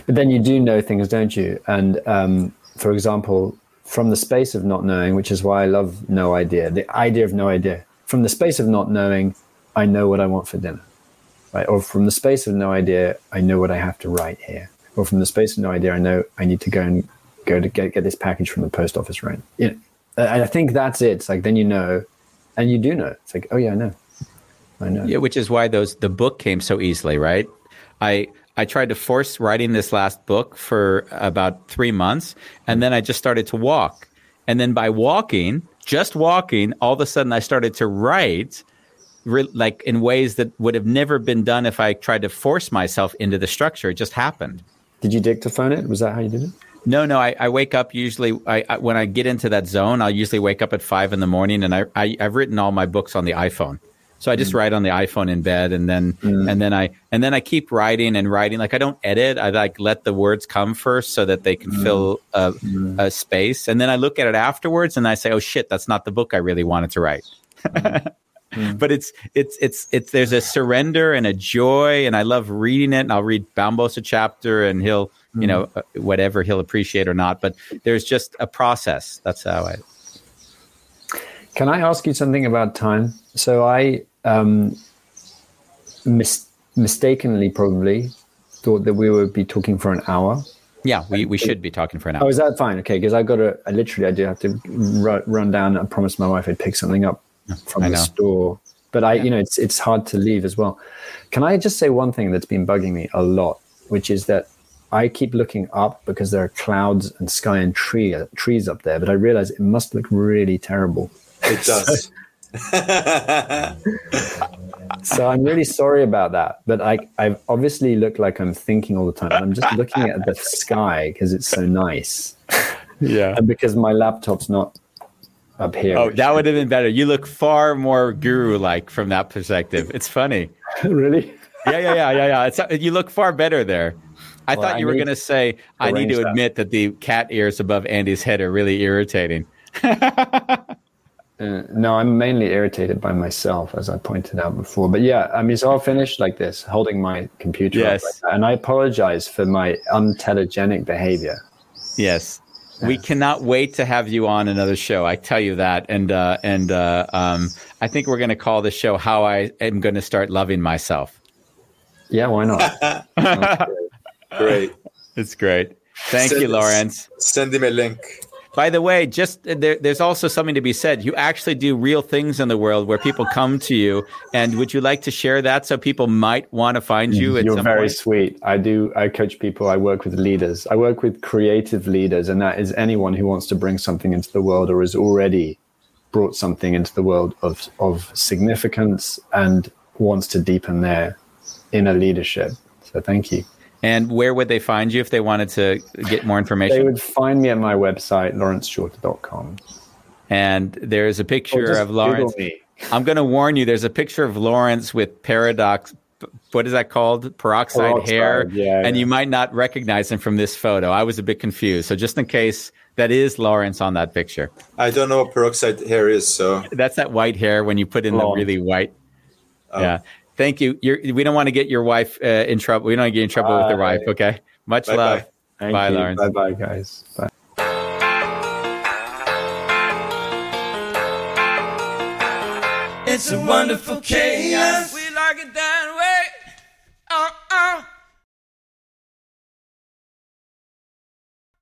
But then you do know things, don't you? And um, for example, from the space of not knowing, which is why I love no idea, the idea of no idea. From the space of not knowing, I know what I want for dinner, right? Or from the space of no idea, I know what I have to write here. Or from the space of no idea, I know I need to go and go to get, get this package from the post office, right? You know, and I think that's it. It's like, then you know, and you do know. It's like, oh yeah, I know. I know. Yeah, which is why those the book came so easily, right? I I tried to force writing this last book for about three months, and then I just started to walk. And then by walking, just walking, all of a sudden I started to write re- like in ways that would have never been done if I tried to force myself into the structure. It just happened. Did you dictaphone it? Was that how you did it? No, no. I, I wake up usually I, I, when I get into that zone, I'll usually wake up at five in the morning, and I, I, I've written all my books on the iPhone. So I just mm. write on the iPhone in bed, and then mm. and then I and then I keep writing and writing. Like I don't edit. I like let the words come first so that they can mm. fill a, mm. a space. And then I look at it afterwards, and I say, "Oh shit, that's not the book I really wanted to write." Mm. Mm. But it's it's it's it's there's a surrender and a joy, and I love reading it. And I'll read Bambos a chapter, and he'll mm. you know whatever he'll appreciate or not. But there's just a process. That's how I. Can I ask you something about time? So I um, mis- mistakenly probably thought that we would be talking for an hour. Yeah, we, we should be talking for an hour. Oh, is that fine? Okay, because I've got to, I literally, I do have to r- run down. I promised my wife I'd pick something up from the store. But I, yeah. you know, it's it's hard to leave as well. Can I just say one thing that's been bugging me a lot, which is that I keep looking up because there are clouds and sky and tree, uh, trees up there, but I realize it must look really terrible. It does. So, so I'm really sorry about that, but I I've obviously looked like I'm thinking all the time. I'm just looking at the sky because it's so nice. Yeah, and because my laptop's not up here. Oh, that would have been better. You look far more guru-like from that perspective. It's funny. Really? Yeah, yeah, yeah, yeah, yeah. It's, you look far better there. I well, thought I you were going to say I need to admit that. that the cat ears above Andy's head are really irritating. Uh, no, I'm mainly irritated by myself, as I pointed out before. But yeah, I mean, it's all finished like this, holding my computer yes. up like that. And I apologize for my untelegenic behavior. Yes. Yeah. We cannot wait to have you on another show. I tell you that. And uh, and uh, um, I think we're going to call this show How I Am Going to Start Loving Myself. Yeah, why not? Great. great. It's great. Thank send, you, Laurence. Send him a link. By the way, just there, there's also something to be said. You actually do real things in the world where people come to you. And would you like to share that so people might want to find you? At You're some very point? Sweet. I do. I coach people. I work with leaders. I work with creative leaders. And that is anyone who wants to bring something into the world or has already brought something into the world of, of significance and wants to deepen their inner leadership. So thank you. And where would they find you if they wanted to get more information? They would find me at my website, lawrence short dot com. And there's a picture of Laurence. I'm going to warn you, there's a picture of Laurence with paradox. What is that called? Peroxide, Peroxide hair. Yeah, and yeah. you might not recognize him from this photo. I was a bit confused. So just in case, that is Laurence on that picture. I don't know what peroxide hair is. So that's that white hair when you put in Long. the really white. Oh. Yeah. Thank you. You're, we don't want to get your wife uh, in trouble. We don't want to get in trouble bye. with your wife, okay? Much bye, love. Bye, bye Laurence. Bye-bye, guys. Bye. It's a wonderful chaos. We like it down.